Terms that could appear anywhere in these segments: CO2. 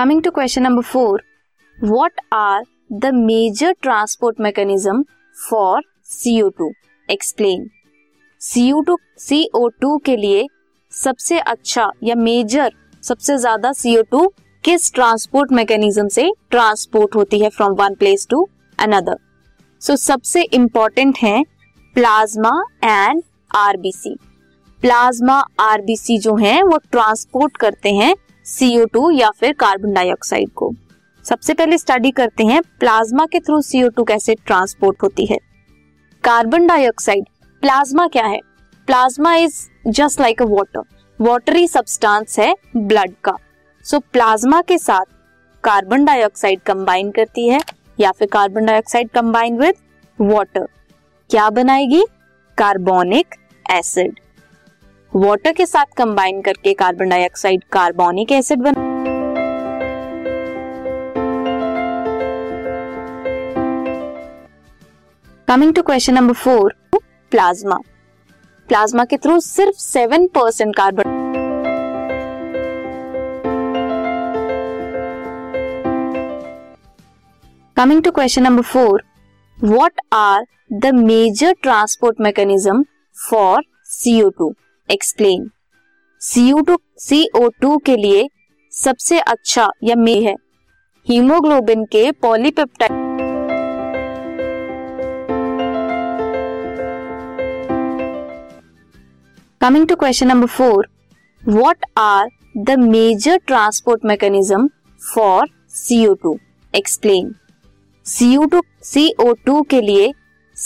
Coming to question number 4, what are the major transport mechanism for CO2? Explain. CO2 के लिए सबसे अच्छा या मेजर सबसे ज्यादा CO2 किस ट्रांसपोर्ट मैकेनिज्म से ट्रांसपोर्ट होती है from one place to another? So सबसे इंपॉर्टेंट है plasma and RBC. Plasma RBC जो है वो ट्रांसपोर्ट करते हैं CO2 या फिर कार्बन डाइऑक्साइड को। सबसे पहले स्टडी करते हैं प्लाज्मा के थ्रू CO2 कैसे ट्रांसपोर्ट होती है। कार्बन डाइऑक्साइड, प्लाज्मा क्या है? Plasma is just like a water, watery substance है ब्लड का। सो प्लाज्मा के साथ कार्बन डाइऑक्साइड कंबाइन करती है या फिर carbon dioxide combine with water, क्या बनाएगी? Carbonic acid. वाटर के साथ कंबाइन करके कार्बन डाइऑक्साइड कार्बोनिक एसिड बना। Coming to question number 4, plasma. Plasma के थ्रू सिर्फ 7% carbon. Coming to question number 4, what are the major transport mechanism for CO2? Explain. CO2 के लिए सबसे अच्छा या मेजर है हीमोग्लोबिन के polypeptide. Coming to question number 4, what are the major transport mechanism for CO2? Explain. CO2 के लिए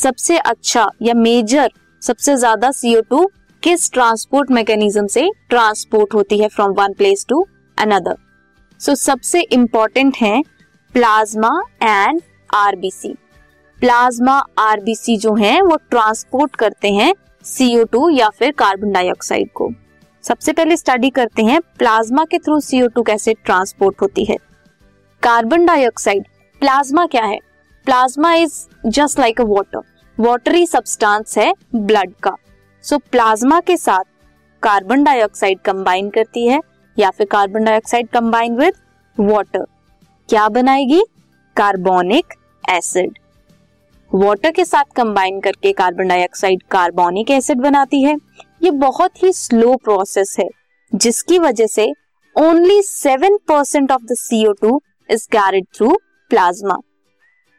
सबसे अच्छा या मेजर सबसे ज्यादा CO2 किस ट्रांसपोर्ट मैकेनिज्म से ट्रांसपोर्ट होती है from one place to another? So सबसे इंपॉर्टेंट है plasma and RBC. Plasma RBC जो है वो ट्रांसपोर्ट करते हैं CO2 या फिर कार्बन डाइऑक्साइड को। सबसे पहले स्टडी करते हैं प्लाज्मा के थ्रू CO2 कैसे ट्रांसपोर्ट होती है। कार्बन डाइऑक्साइड, प्लाज्मा क्या है? Plasma is just like a water, watery substance है ब्लड का। सो प्लाज्मा के साथ कार्बन डाइऑक्साइड कंबाइन करती है या फिर carbon dioxide combine with water, क्या बनाएगी? Carbonic acid. वाटर के साथ कंबाइन करके कार्बन डाइऑक्साइड कार्बोनिक एसिड बनाती है। ये बहुत ही स्लो प्रोसेस है जिसकी वजह से only 7% of the CO2 is carried through plasma.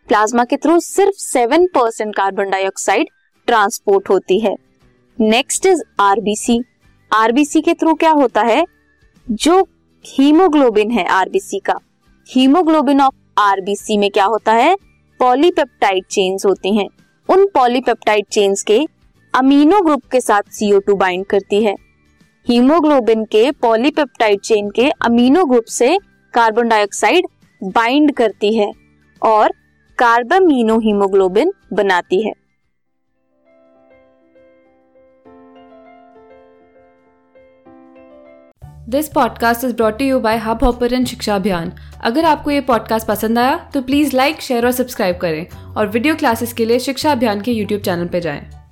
Plasma के थ्रू सिर्फ 7% कार्बन डाइऑक्साइड ट्रांसपोर्ट होती है। Next is RBC. आरबीसी के थ्रू क्या होता है? जो हीमोग्लोबिन है आरबीसी का, हीमोग्लोबिन ऑफ आरबीसी में क्या होता है? पॉलीपेप्टाइड चेन्स होती हैं। उन पॉलीपेप्टाइड चेन्स के अमीनो ग्रुप के साथ CO2 बाइंड करती है। हीमोग्लोबिन के पॉलीपेप्टाइड चेन के अमीनो ग्रुप से कार्बन डाइऑक्साइड बाइंड करती है और कार्बामीनो हीमोग्लोबिन बनाती है। This podcast is brought to you by Hubhopper and Shiksha Abhiyan. अगर आपको ये पॉडकास्ट पसंद आया तो प्लीज़ लाइक, शेयर और सब्सक्राइब करें और वीडियो क्लासेस के लिए शिक्षा अभियान के YouTube चैनल पर जाएं।